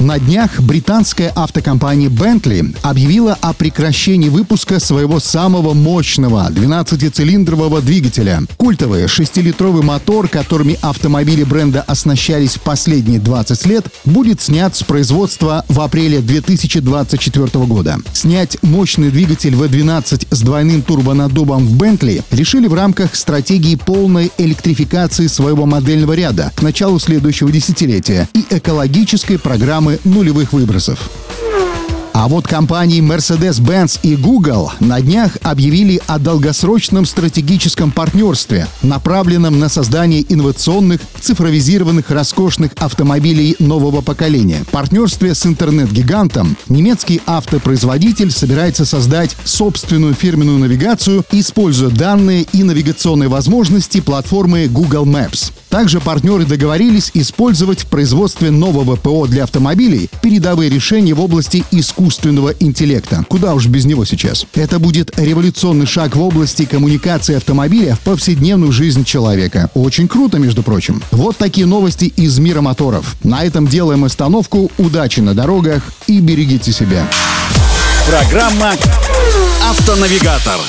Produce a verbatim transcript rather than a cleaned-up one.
На днях британская автокомпания Bentley объявила о прекращении выпуска своего самого мощного двенадцатицилиндрового двигателя. Культовый шестилитровый мотор, которыми автомобили бренда оснащались в последние двадцать лет, будет снят с производства в апреле две тысячи двадцать четвёртого года. Снять мощный двигатель ви двенадцать с двойным турбонаддубом в Bentley решили в рамках стратегии полной электрификации своего модельного ряда к началу следующего десятилетия и экологической программы нулевых выбросов. А вот компании Mercedes-Benz и Google на днях объявили о долгосрочном стратегическом партнерстве, направленном на создание инновационных, цифровизированных, роскошных автомобилей нового поколения. В партнерстве с интернет-гигантом немецкий автопроизводитель собирается создать собственную фирменную навигацию, используя данные и навигационные возможности платформы Google Maps. Также партнеры договорились использовать в производстве нового ПО для автомобилей передовые решения в области искусственного интеллекта. Куда уж без него сейчас. Это будет революционный шаг в области коммуникации автомобиля в повседневную жизнь человека. Очень круто, между прочим. Вот такие новости из мира моторов. На этом делаем остановку. Удачи на дорогах и берегите себя. Программа «Автонавигатор».